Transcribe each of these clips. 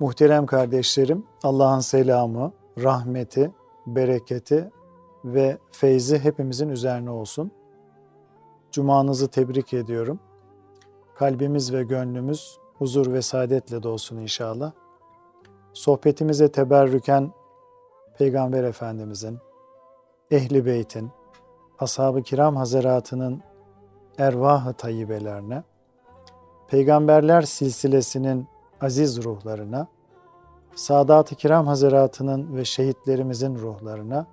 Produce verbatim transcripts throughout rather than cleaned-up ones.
Muhterem kardeşlerim, Allah'ın selamı, rahmeti, bereketi ve feyzi hepimizin üzerine olsun. Cumanızı tebrik ediyorum. Kalbimiz ve gönlümüz huzur ve saadetle dolsun inşallah. Sohbetimize teberrüken Peygamber Efendimizin, Ehl-i Beyt'in, Ashab-ı Kiram Hazaratı'nın ervah-ı tayyibelerine, Peygamberler silsilesinin aziz ruhlarına, Sadat-ı Kiram Hazaratı'nın ve şehitlerimizin ruhlarına,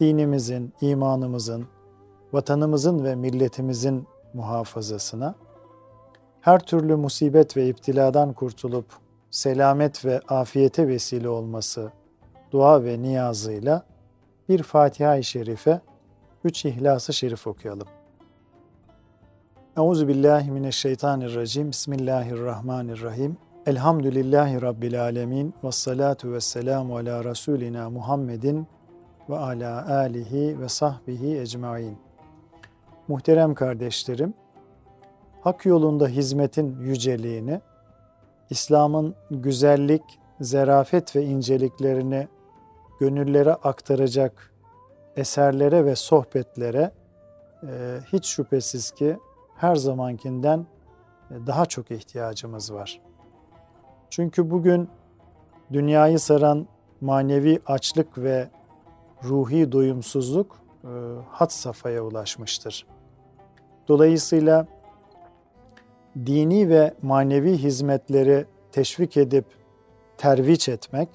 dinimizin, imanımızın, vatanımızın ve milletimizin muhafazasına, her türlü musibet ve iptiladan kurtulup selamet ve afiyete vesile olması dua ve niyazıyla bir Fatiha-i Şerife, üç İhlas-ı Şerif okuyalım. Euzubillahimineşşeytanirracim, Bismillahirrahmanirrahim. Elhamdülillahi Rabbil alemin, vessalatu vesselamu ala Resulina Muhammedin ve ala alihi ve sahbihi ecmain. Muhterem kardeşlerim, hak yolunda hizmetin yüceliğini, İslam'ın güzellik, zerafet ve inceliklerini gönüllere aktaracak eserlere ve sohbetlere e, hiç şüphesiz ki her zamankinden daha çok ihtiyacımız var. Çünkü bugün dünyayı saran manevi açlık ve ruhi doyumsuzluk e, had safhaya ulaşmıştır. Dolayısıyla dini ve manevi hizmetleri teşvik edip terviç etmek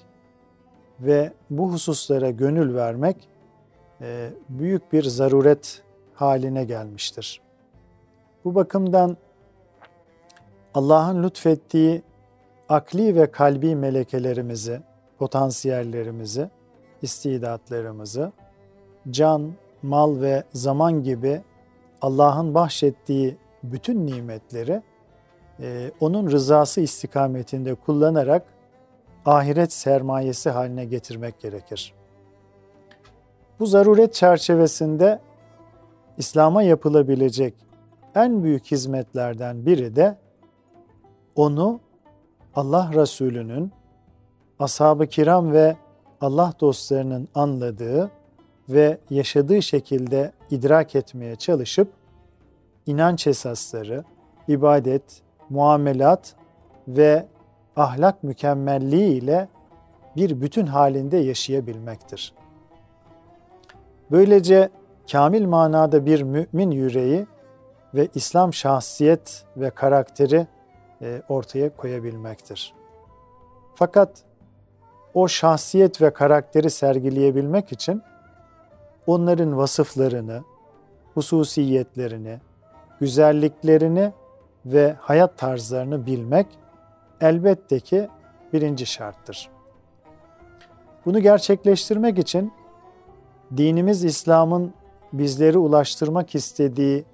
ve bu hususlara gönül vermek e, büyük bir zaruret haline gelmiştir. Bu bakımdan Allah'ın lütfettiği akli ve kalbi melekelerimizi, potansiyellerimizi, istidatlarımızı, can, mal ve zaman gibi Allah'ın bahşettiği bütün nimetleri e, onun rızası istikametinde kullanarak ahiret sermayesi haline getirmek gerekir. Bu zaruret çerçevesinde İslam'a yapılabilecek en büyük hizmetlerden biri de onu Allah Resulü'nün, ashab-ı kiram ve Allah dostlarının anladığı ve yaşadığı şekilde idrak etmeye çalışıp inanç esasları, ibadet, muamelat ve ahlak mükemmelliği ile bir bütün halinde yaşayabilmektir. Böylece kamil manada bir mümin yüreği ve İslam şahsiyet ve karakteri ortaya koyabilmektir. Fakat o şahsiyet ve karakteri sergileyebilmek için onların vasıflarını, hususiyetlerini, güzelliklerini ve hayat tarzlarını bilmek elbette ki birinci şarttır. Bunu gerçekleştirmek için dinimiz İslam'ın bizleri ulaştırmak istediği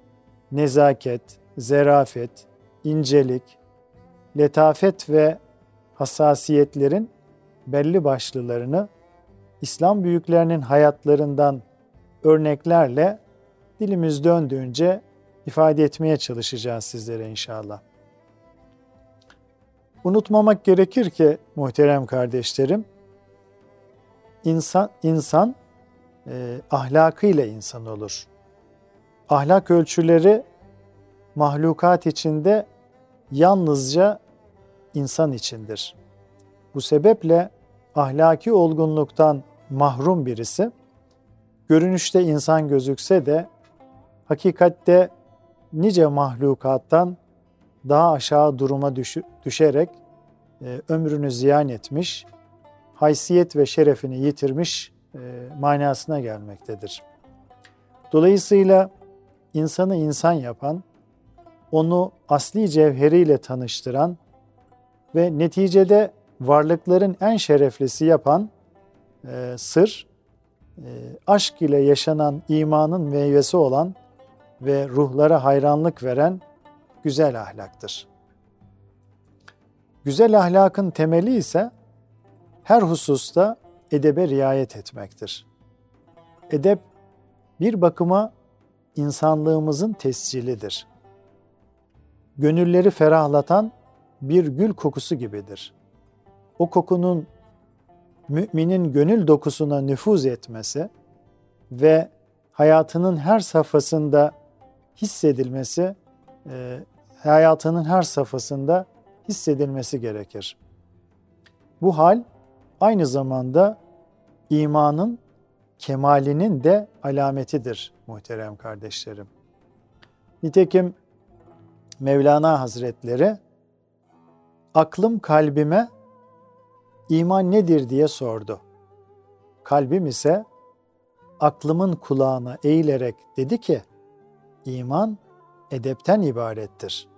nezaket, zerafet, incelik, letafet ve hassasiyetlerin belli başlılarını İslam büyüklerinin hayatlarından örneklerle dilimiz döndüğünce ifade etmeye çalışacağız sizlere inşallah. Unutmamak gerekir ki muhterem kardeşlerim, insan, insan e, ahlakıyla insan olur. Ahlak ölçüleri mahlukat içinde yalnızca insan içindir. Bu sebeple ahlaki olgunluktan mahrum birisi, görünüşte insan gözükse de hakikatte nice mahlukattan daha aşağı duruma düşerek e, ömrünü ziyan etmiş, haysiyet ve şerefini yitirmiş e, manasına gelmektedir. Dolayısıyla insanı insan yapan, onu asli cevheriyle tanıştıran ve neticede varlıkların en şereflisi yapan e, sır, e, aşk ile yaşanan imanın meyvesi olan ve ruhlara hayranlık veren güzel ahlaktır. Güzel ahlakın temeli ise her hususta edebe riayet etmektir. Edep bir bakıma insanlığımızın tescilidir. Gönülleri ferahlatan bir gül kokusu gibidir. o kokunun müminin gönül dokusuna nüfuz etmesi ve hayatının her safhasında hissedilmesi, e, hayatının her safhasında hissedilmesi gerekir. Bu hal aynı zamanda imanın kemalinin de alametidir muhterem kardeşlerim. Nitekim Mevlana Hazretleri, aklım kalbime iman nedir diye sordu. Kalbim ise aklımın kulağına eğilerek dedi ki, iman edepten ibarettir.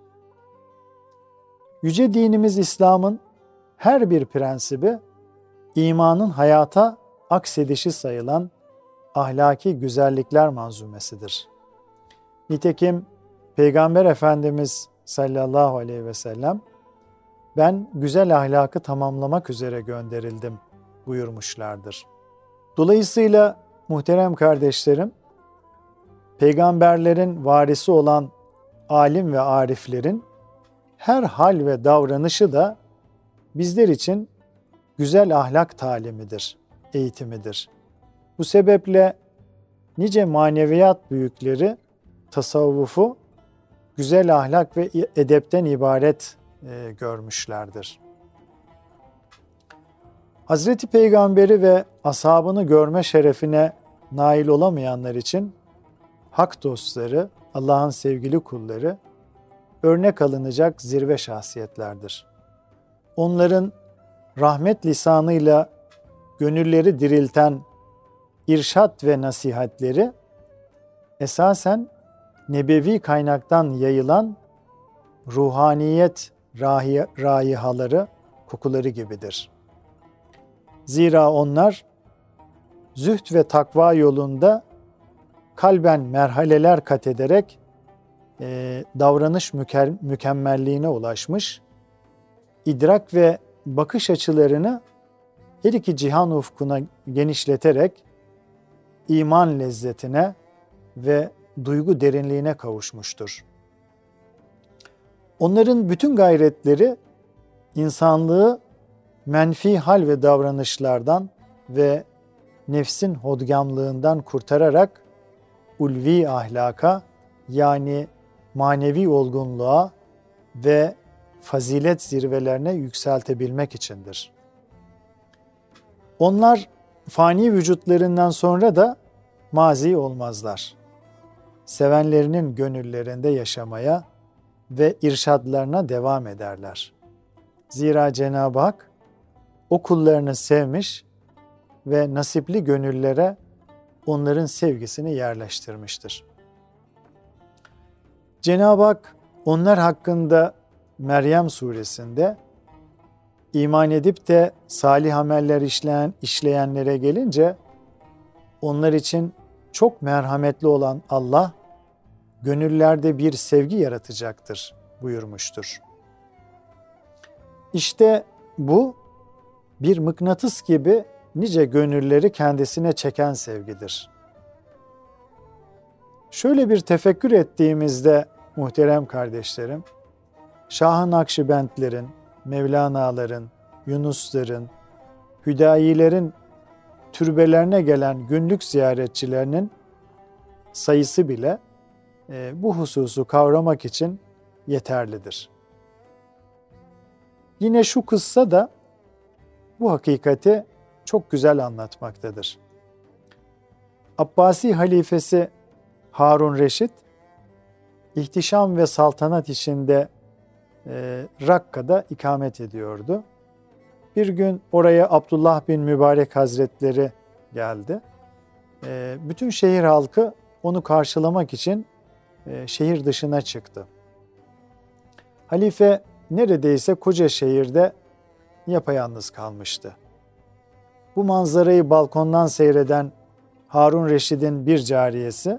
Yüce dinimiz İslam'ın her bir prensibi, imanın hayata aksedişi sayılan ahlaki güzellikler manzumesidir. Nitekim Peygamber Efendimiz sallallahu aleyhi ve sellem, ben güzel ahlakı tamamlamak üzere gönderildim buyurmuşlardır. Dolayısıyla muhterem kardeşlerim, peygamberlerin varisi olan alim ve ariflerin her hal ve davranışı da bizler için güzel ahlak talimidir, eğitimidir. Bu sebeple nice maneviyat büyükleri tasavvufu güzel ahlak ve edepten ibaret e, görmüşlerdir. Hazreti Peygamberi ve ashabını görme şerefine nail olamayanlar için hak dostları, Allah'ın sevgili kulları örnek alınacak zirve şahsiyetlerdir. Onların rahmet lisanıyla gönülleri dirilten irşat ve nasihatleri esasen nebevi kaynaktan yayılan ruhaniyet rahi, raihaları, kokuları gibidir. Zira onlar zühd ve takva yolunda kalben merhaleler kat ederek e, davranış mükemmelliğine ulaşmış, idrak ve bakış açılarını her iki cihan ufkuna genişleterek iman lezzetine ve duygu derinliğine kavuşmuştur. Onların bütün gayretleri insanlığı menfi hal ve davranışlardan ve nefsin hodgamlığından kurtararak ulvi ahlaka, yani manevi olgunluğa ve fazilet zirvelerine yükseltebilmek içindir. Onlar fani vücutlarından sonra da mazi olmazlar. Sevenlerinin gönüllerinde yaşamaya ve irşadlarına devam ederler. Zira Cenab-ı Hak o kullarını sevmiş ve nasipli gönüllere onların sevgisini yerleştirmiştir. Cenab-ı Hak onlar hakkında Meryem suresinde, iman edip de salih ameller işleyen, işleyenlere gelince, onlar için çok merhametli olan Allah, gönüllerde bir sevgi yaratacaktır buyurmuştur. İşte bu, bir mıknatıs gibi nice gönülleri kendisine çeken sevgidir. Şöyle bir tefekkür ettiğimizde muhterem kardeşlerim, Şah-ı Nakşibendlerin, Mevlana'ların, Yunusların, Hüdayilerin türbelerine gelen günlük ziyaretçilerinin sayısı bile e, bu hususu kavramak için yeterlidir. Yine şu kıssa da bu hakikati çok güzel anlatmaktadır. Abbasi halifesi Harun Reşit, ihtişam ve saltanat içinde e, Rakka'da ikamet ediyordu. Bir gün oraya Abdullah bin Mübarek Hazretleri geldi. E, bütün şehir halkı onu karşılamak için e, şehir dışına çıktı. Halife neredeyse koca şehirde yapayalnız kalmıştı. Bu manzarayı balkondan seyreden Harun Reşid'in bir cariyesi,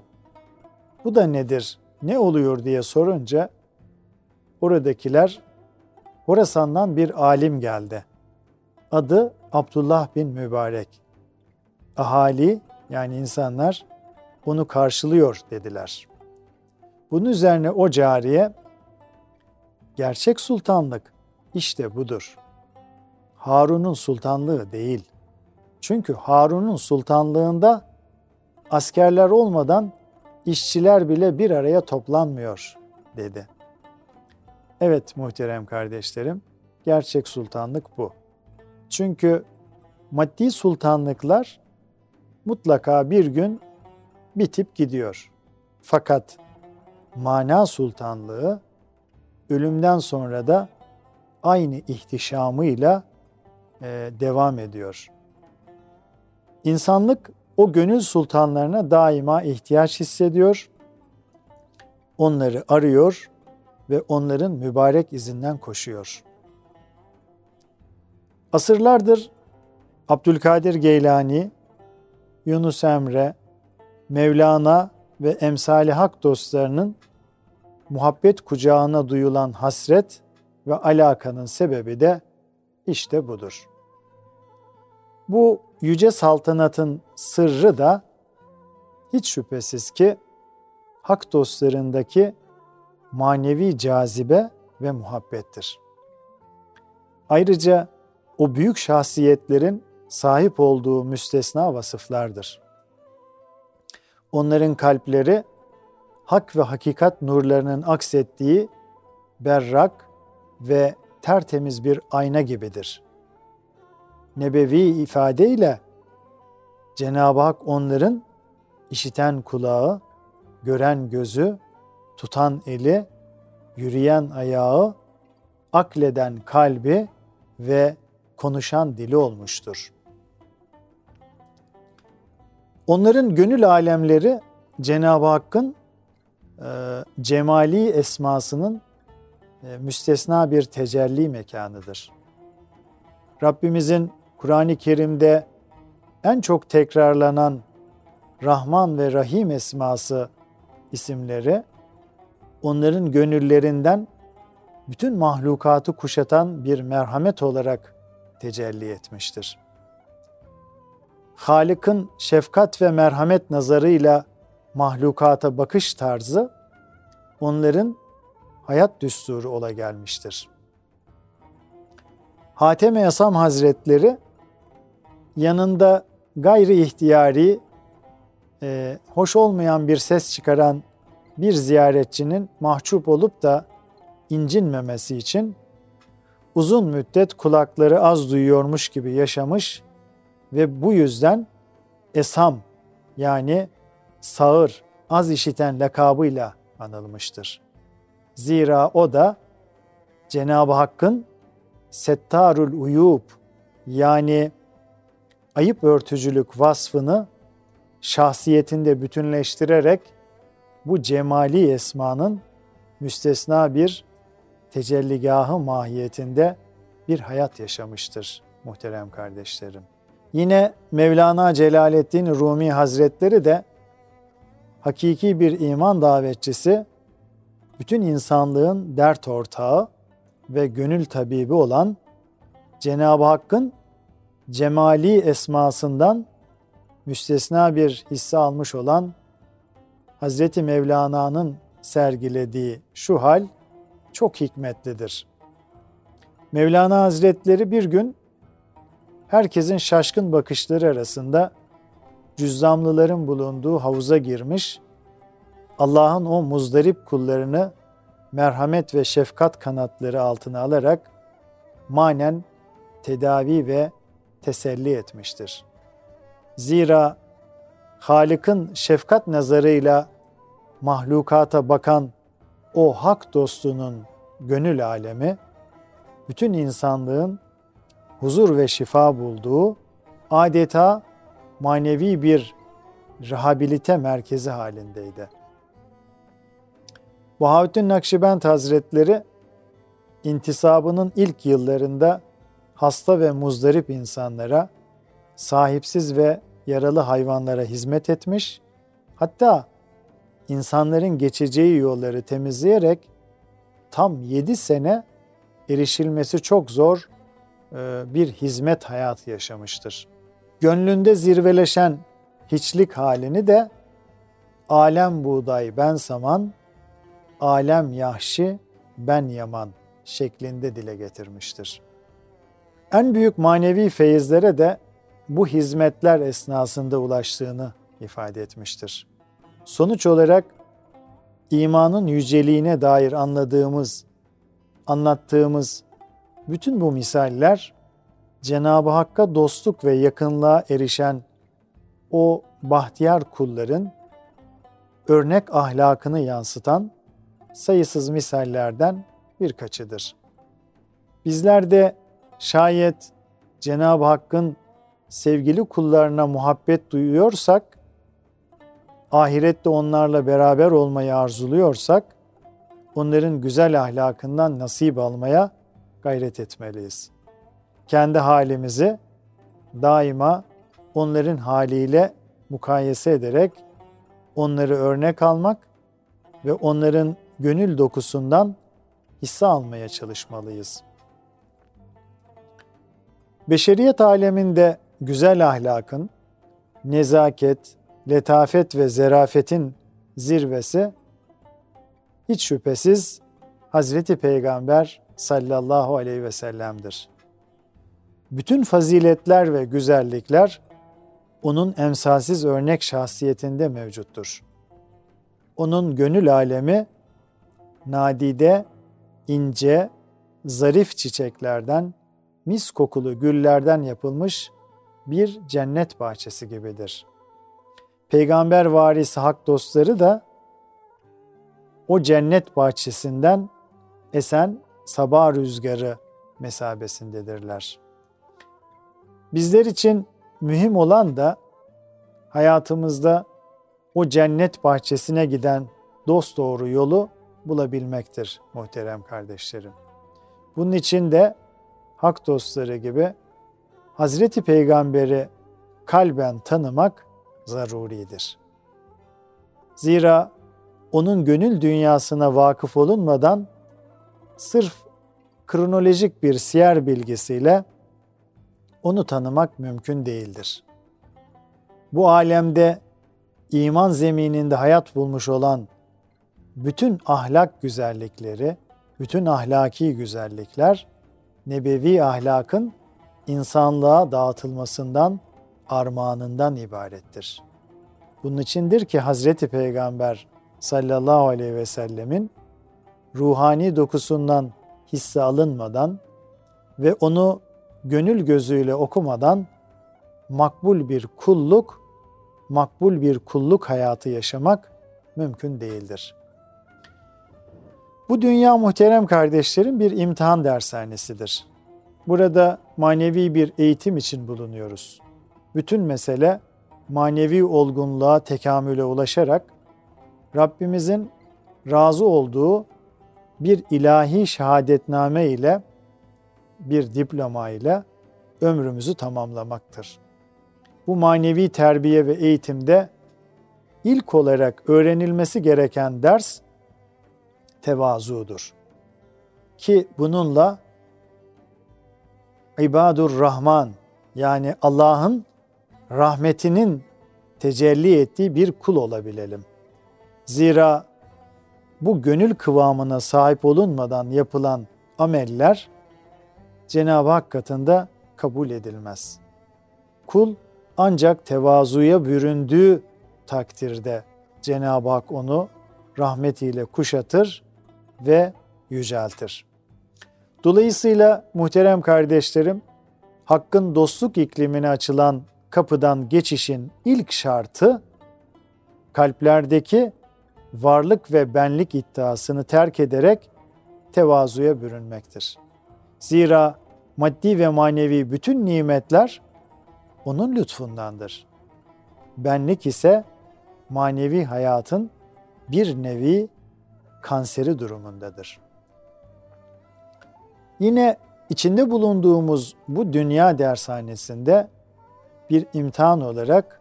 bu da nedir, ne oluyor diye sorunca, oradakiler, Horasan'dan bir alim geldi. Adı Abdullah bin Mübarek. Ahali, yani insanlar, onu karşılıyor dediler. Bunun üzerine o cariye, gerçek sultanlık işte budur. Harun'un sultanlığı değil. Çünkü Harun'un sultanlığında askerler olmadan işçiler bile bir araya toplanmıyor dedi. Evet muhterem kardeşlerim, gerçek sultanlık bu. Çünkü maddi sultanlıklar mutlaka bir gün bitip gidiyor. Fakat mana sultanlığı ölümden sonra da aynı ihtişamıyla devam ediyor. İnsanlık o gönül sultanlarına daima ihtiyaç hissediyor, onları arıyor ve onların mübarek izinden koşuyor. Asırlardır Abdülkadir Geylani, Yunus Emre, Mevlana ve emsali hak dostlarının muhabbet kucağına duyulan hasret ve alakanın sebebi de işte budur. Bu yüce saltanatın sırrı da hiç şüphesiz ki hak dostlarındaki manevi cazibe ve muhabbettir. Ayrıca o büyük şahsiyetlerin sahip olduğu müstesna vasıflardır. Onların kalpleri hak ve hakikat nurlarının aksettiği berrak ve tertemiz bir ayna gibidir. Nebevi ifadeyle Cenab-ı Hak onların işiten kulağı, gören gözü, tutan eli, yürüyen ayağı, akleden kalbi ve konuşan dili olmuştur. Onların gönül alemleri Cenab-ı Hakk'ın e, cemali esmasının e, müstesna bir tecelli mekanıdır. Rabbimizin Kur'an-ı Kerim'de en çok tekrarlanan Rahman ve Rahim esması isimleri onların gönüllerinden bütün mahlukatı kuşatan bir merhamet olarak tecelli etmiştir. Halık'ın şefkat ve merhamet nazarıyla mahlukata bakış tarzı onların hayat düsturu ola gelmiştir. Hatem-i Esam Hazretleri yanında gayri ihtiyari, hoş olmayan bir ses çıkaran bir ziyaretçinin mahcup olup da incinmemesi için uzun müddet kulakları az duyuyormuş gibi yaşamış ve bu yüzden Esam yani sağır, az işiten lakabıyla anılmıştır. Zira o da Cenab-ı Hakk'ın Settarul Uyub yani ayıp örtücülük vasfını şahsiyetinde bütünleştirerek bu cemali esmanın müstesna bir tecelligahı mahiyetinde bir hayat yaşamıştır muhterem kardeşlerim. Yine Mevlana Celaleddin Rumi Hazretleri de hakiki bir iman davetçisi, bütün insanlığın dert ortağı ve gönül tabibi olan Cenab-ı Hakk'ın cemali esmasından müstesna bir hisse almış olan Hazreti Mevlana'nın sergilediği şu hal çok hikmetlidir. Mevlana Hazretleri bir gün herkesin şaşkın bakışları arasında cüzzamlıların bulunduğu havuza girmiş, Allah'ın o muzdarip kullarını merhamet ve şefkat kanatları altına alarak manen tedavi ve teselli etmiştir. Zira Halık'ın şefkat nazarıyla mahlukata bakan o hak dostunun gönül alemi, bütün insanlığın huzur ve şifa bulduğu adeta manevi bir rehabilite merkezi halindeydi. Bahaüddin Nakşibend Hazretleri intisabının ilk yıllarında hasta ve muzdarip insanlara, sahipsiz ve yaralı hayvanlara hizmet etmiş, hatta insanların geçeceği yolları temizleyerek tam yedi sene erişilmesi çok zor bir hizmet hayatı yaşamıştır. Gönlünde zirveleşen hiçlik halini de alem buğday ben saman, alem yahşi ben yaman şeklinde dile getirmiştir. En büyük manevi feyizlere de bu hizmetler esnasında ulaştığını ifade etmiştir. Sonuç olarak imanın yüceliğine dair anladığımız, anlattığımız bütün bu misaller Cenab-ı Hakk'a dostluk ve yakınlığa erişen o bahtiyar kulların örnek ahlakını yansıtan sayısız misallerden birkaçıdır. Bizler de şayet Cenab-ı Hakk'ın sevgili kullarına muhabbet duyuyorsak, ahirette onlarla beraber olmayı arzuluyorsak, onların güzel ahlakından nasip almaya gayret etmeliyiz. Kendi halimizi daima onların haliyle mukayese ederek onları örnek almak ve onların gönül dokusundan hisse almaya çalışmalıyız. Beşeriyet aleminde güzel ahlakın, nezaket, letafet ve zerafetin zirvesi hiç şüphesiz Hazreti Peygamber sallallahu aleyhi ve sellem'dir. Bütün faziletler ve güzellikler onun emsalsiz örnek şahsiyetinde mevcuttur. Onun gönül alemi nadide, ince, zarif çiçeklerden, mis kokulu güllerden yapılmış bir cennet bahçesi gibidir. Peygamber varisi hak dostları da o cennet bahçesinden esen sabah rüzgarı mesabesindedirler. Bizler için mühim olan da hayatımızda o cennet bahçesine giden dosdoğru yolu bulabilmektir muhterem kardeşlerim. Bunun için de hak dostları gibi Hazreti Peygamber'i kalben tanımak zaruridir. Zira onun gönül dünyasına vakıf olunmadan sırf kronolojik bir siyer bilgisiyle onu tanımak mümkün değildir. Bu alemde iman zemininde hayat bulmuş olan bütün ahlak güzellikleri, bütün ahlaki güzellikler, nebevi ahlakın insanlığa dağıtılmasından, armağanından ibarettir. Bunun içindir ki Hazreti Peygamber sallallahu aleyhi ve sellemin ruhani dokusundan hisse alınmadan ve onu gönül gözüyle okumadan makbul bir kulluk, makbul bir kulluk hayatı yaşamak mümkün değildir. Bu dünya muhterem kardeşlerim bir imtihan dershanesidir. Burada manevi bir eğitim için bulunuyoruz. Bütün mesele manevi olgunluğa, tekamüle ulaşarak Rabbimizin razı olduğu bir ilahi şehadetname ile, bir diploma ile ömrümüzü tamamlamaktır. Bu manevi terbiye ve eğitimde ilk olarak öğrenilmesi gereken ders tevazudur. Ki bununla İbadur Rahman, yani Allah'ın rahmetinin tecelli ettiği bir kul olabilelim. Zira bu gönül kıvamına sahip olunmadan yapılan ameller Cenab-ı Hak katında kabul edilmez. Kul ancak tevazuya büründüğü takdirde Cenab-ı Hak onu rahmetiyle kuşatır ve yüceltir. Dolayısıyla muhterem kardeşlerim, Hakk'ın dostluk iklimine açılan kapıdan geçişin ilk şartı, kalplerdeki varlık ve benlik iddiasını terk ederek tevazuya bürünmektir. Zira maddi ve manevi bütün nimetler onun lütfundandır. Benlik ise manevi hayatın bir nevi kanseri durumundadır. Yine içinde bulunduğumuz bu dünya dershanesinde bir imtihan olarak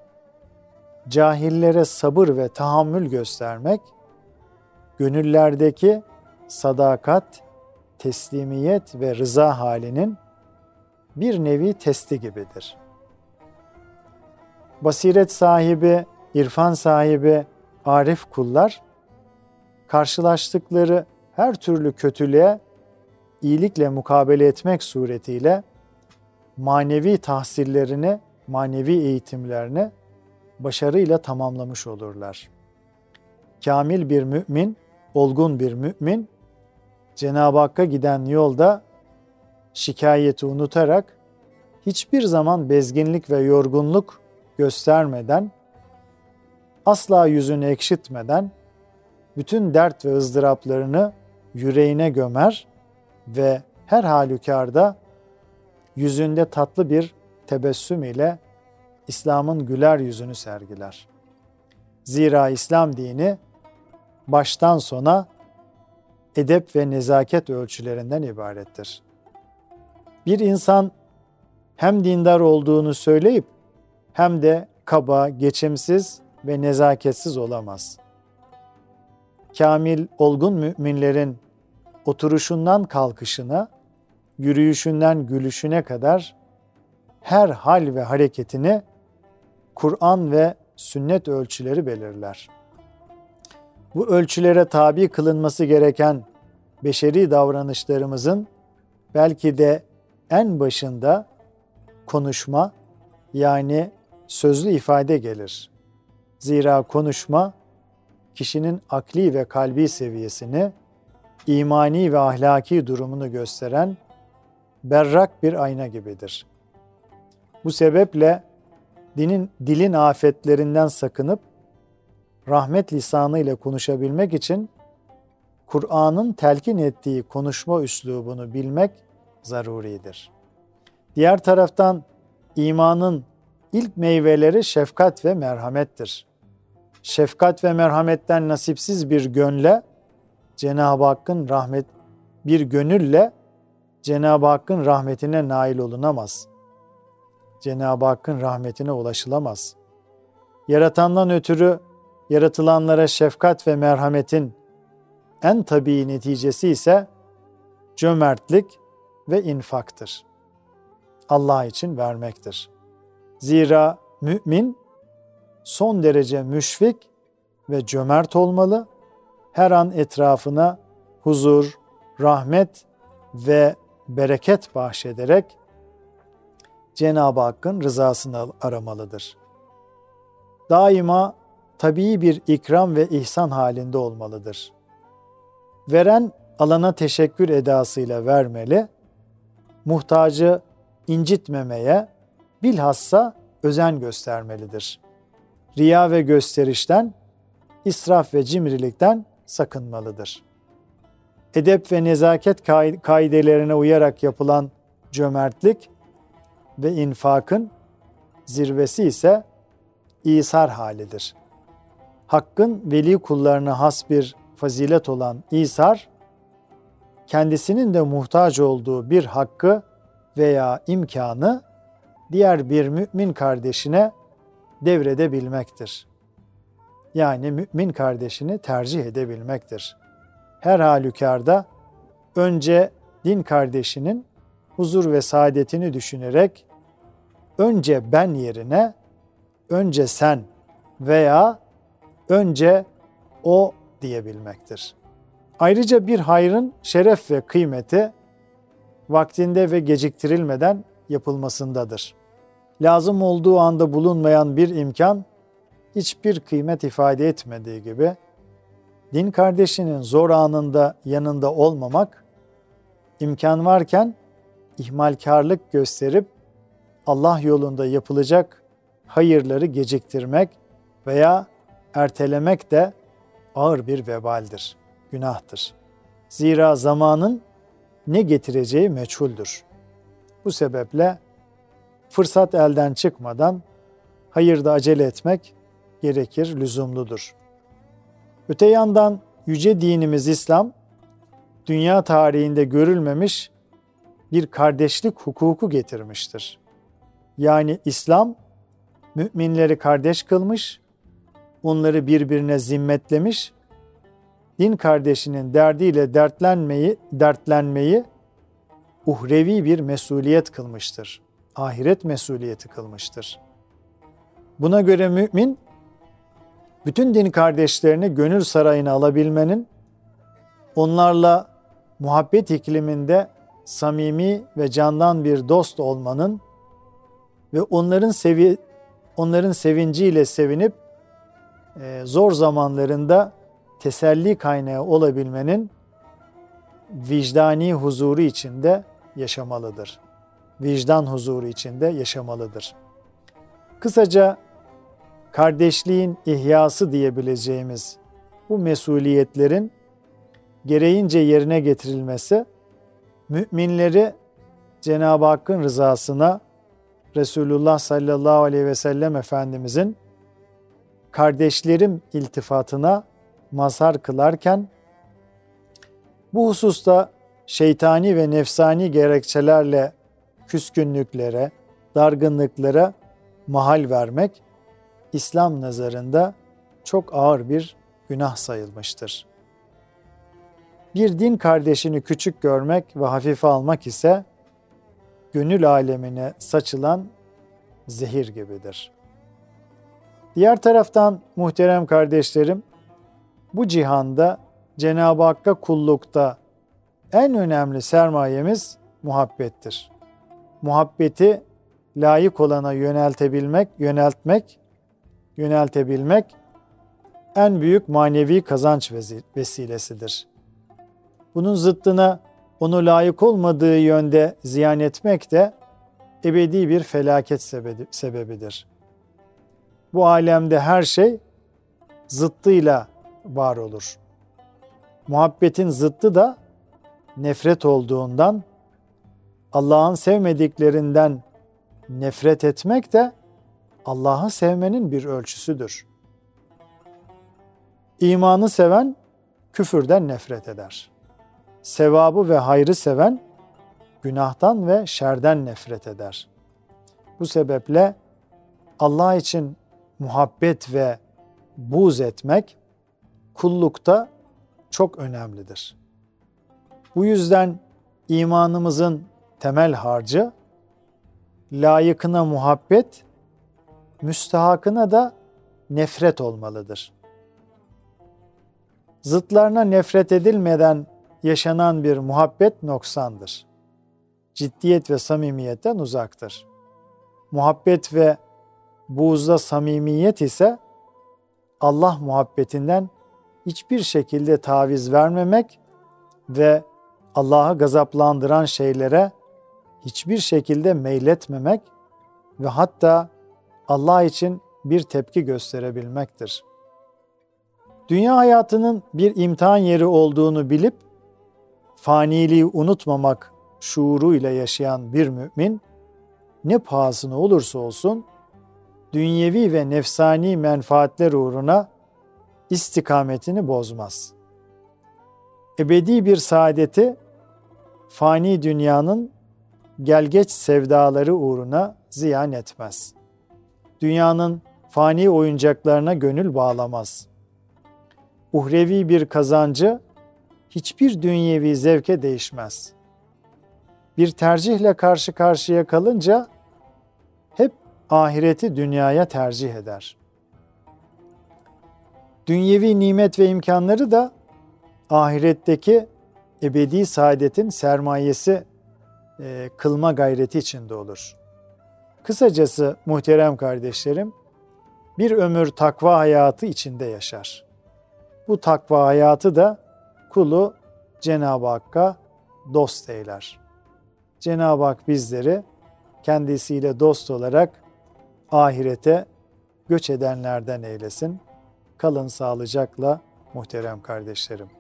cahillere sabır ve tahammül göstermek, gönüllerdeki sadakat, teslimiyet ve rıza halinin bir nevi testi gibidir. Basiret sahibi, irfan sahibi, arif kullar karşılaştıkları her türlü kötülüğe iyilikle mukabele etmek suretiyle manevi tahsillerini, manevi eğitimlerini başarıyla tamamlamış olurlar. Kamil bir mümin, olgun bir mümin, Cenab-ı Hakk'a giden yolda şikayeti unutarak, hiçbir zaman bezginlik ve yorgunluk göstermeden, asla yüzünü ekşitmeden, bütün dert ve ızdıraplarını yüreğine gömer ve her halükarda yüzünde tatlı bir tebessüm ile İslam'ın güler yüzünü sergiler. Zira İslam dini baştan sona edep ve nezaket ölçülerinden ibarettir. Bir insan hem dindar olduğunu söyleyip hem de kaba, geçimsiz ve nezaketsiz olamaz. Kamil, olgun müminlerin oturuşundan kalkışına, yürüyüşünden gülüşüne kadar her hal ve hareketini Kur'an ve sünnet ölçüleri belirler. Bu ölçülere tabi kılınması gereken beşeri davranışlarımızın belki de en başında konuşma, yani sözlü ifade gelir. Zira konuşma, kişinin akli ve kalbi seviyesini, imani ve ahlaki durumunu gösteren berrak bir ayna gibidir. Bu sebeple dinin, dilin afetlerinden sakınıp rahmet lisanı ile konuşabilmek için Kur'an'ın telkin ettiği konuşma üslubunu bilmek zaruridir. Diğer taraftan imanın ilk meyveleri şefkat ve merhamettir. Şefkat ve merhametten nasipsiz bir gönle Cenab-ı Hakk'ın rahmet bir gönülle Cenab-ı Hakk'ın rahmetine nail olunamaz. Cenab-ı Hakk'ın rahmetine ulaşılamaz. Yaratandan ötürü yaratılanlara şefkat ve merhametin en tabii neticesi ise cömertlik ve infaktır. Allah için vermektir. Zira mümin son derece müşfik ve cömert olmalı. Her an etrafına huzur, rahmet ve bereket bahşederek Cenab-ı Hakk'ın rızasını aramalıdır. Daima tabii bir ikram ve ihsan halinde olmalıdır. Veren alana teşekkür edasıyla vermeli, muhtacı incitmemeye, bilhassa özen göstermelidir. Riya ve gösterişten, israf ve cimrilikten sakınmalıdır. Edep ve nezaket kaidelerine uyarak yapılan cömertlik ve infakın zirvesi ise İsar halidir. Hakk'ın veli kullarına has bir fazilet olan İsar, kendisinin de muhtaç olduğu bir hakkı veya imkanı diğer bir mümin kardeşine devredebilmektir. Yani mümin kardeşini tercih edebilmektir. Her halükarda önce din kardeşinin huzur ve saadetini düşünerek önce ben yerine önce sen veya önce o diyebilmektir. Ayrıca bir hayrın şeref ve kıymeti vaktinde ve geciktirilmeden yapılmasındadır. Lazım olduğu anda bulunmayan bir imkan hiçbir kıymet ifade etmediği gibi din kardeşinin zor anında yanında olmamak, imkan varken ihmalkarlık gösterip Allah yolunda yapılacak hayırları geciktirmek veya ertelemek de ağır bir vebaldir, günahtır. Zira zamanın ne getireceği meçhuldür. Bu sebeple fırsat elden çıkmadan hayırda acele etmek gerekir, lüzumludur. Öte yandan yüce dinimiz İslam, dünya tarihinde görülmemiş bir kardeşlik hukuku getirmiştir. Yani İslam, müminleri kardeş kılmış, onları birbirine zimmetlemiş, din kardeşinin derdiyle dertlenmeyi, dertlenmeyi uhrevi bir mesuliyet kılmıştır. Ahiret mesuliyeti kılmıştır. Buna göre mümin, bütün din kardeşlerini gönül sarayına alabilmenin, onlarla muhabbet ikliminde samimi ve candan bir dost olmanın ve onların sevi onların sevinciyle sevinip e, zor zamanlarında teselli kaynağı olabilmenin vicdani huzuru içinde yaşamalıdır. Vicdan huzuru içinde yaşamalıdır. Kısaca kardeşliğin ihyası diyebileceğimiz bu mesuliyetlerin gereğince yerine getirilmesi, müminleri Cenab-ı Hakk'ın rızasına Resulullah sallallahu aleyhi ve sellem Efendimizin kardeşlerim iltifatına mazhar kılarken, bu hususta şeytani ve nefsani gerekçelerle küskünlüklere, dargınlıklara mahal vermek, İslam nazarında çok ağır bir günah sayılmıştır. Bir din kardeşini küçük görmek ve hafife almak ise gönül alemine saçılan zehir gibidir. Diğer taraftan muhterem kardeşlerim, bu cihanda Cenab-ı Hakk'a kullukta en önemli sermayemiz muhabbettir. Muhabbeti layık olana yöneltebilmek, yöneltmek, yöneltebilmek en büyük manevi kazanç vesilesidir. Bunun zıttına onu layık olmadığı yönde ziyan etmek de ebedi bir felaket sebebidir. Bu alemde her şey zıttıyla var olur. Muhabbetin zıttı da nefret olduğundan, Allah'ın sevmediklerinden nefret etmek de Allah'ı sevmenin bir ölçüsüdür. İmanı seven küfürden nefret eder. Sevabı ve hayrı seven günahtan ve şerden nefret eder. Bu sebeple Allah için muhabbet ve buğz etmek kullukta çok önemlidir. Bu yüzden imanımızın temel harcı, layıkına muhabbet, müstahakına da nefret olmalıdır. Zıtlarına nefret edilmeden yaşanan bir muhabbet noksandır. Ciddiyet ve samimiyetten uzaktır. Muhabbet ve buğzda samimiyet ise Allah muhabbetinden hiçbir şekilde taviz vermemek ve Allah'ı gazaplandıran şeylere hiçbir şekilde meyletmemek ve hatta Allah için bir tepki gösterebilmektir. Dünya hayatının bir imtihan yeri olduğunu bilip faniliği unutmamak şuuruyla yaşayan bir mümin, ne pahasına olursa olsun dünyevi ve nefsani menfaatler uğruna istikametini bozmaz. Ebedi bir saadeti fani dünyanın gelgeç sevdaları uğruna ziyan etmez. Dünyanın fani oyuncaklarına gönül bağlamaz. Uhrevi bir kazancı hiçbir dünyevi zevke değişmez. Bir tercihle karşı karşıya kalınca hep ahireti dünyaya tercih eder. Dünyevi nimet ve imkanları da ahiretteki ebedi saadetin sermayesi e, kılma gayreti içinde olur. Kısacası muhterem kardeşlerim, bir ömür takva hayatı içinde yaşar. Bu takva hayatı da kulu Cenab-ı Hakk'a dost eyler. Cenab-ı Hak bizleri kendisiyle dost olarak ahirete göç edenlerden eylesin. Kalın sağlıcakla muhterem kardeşlerim.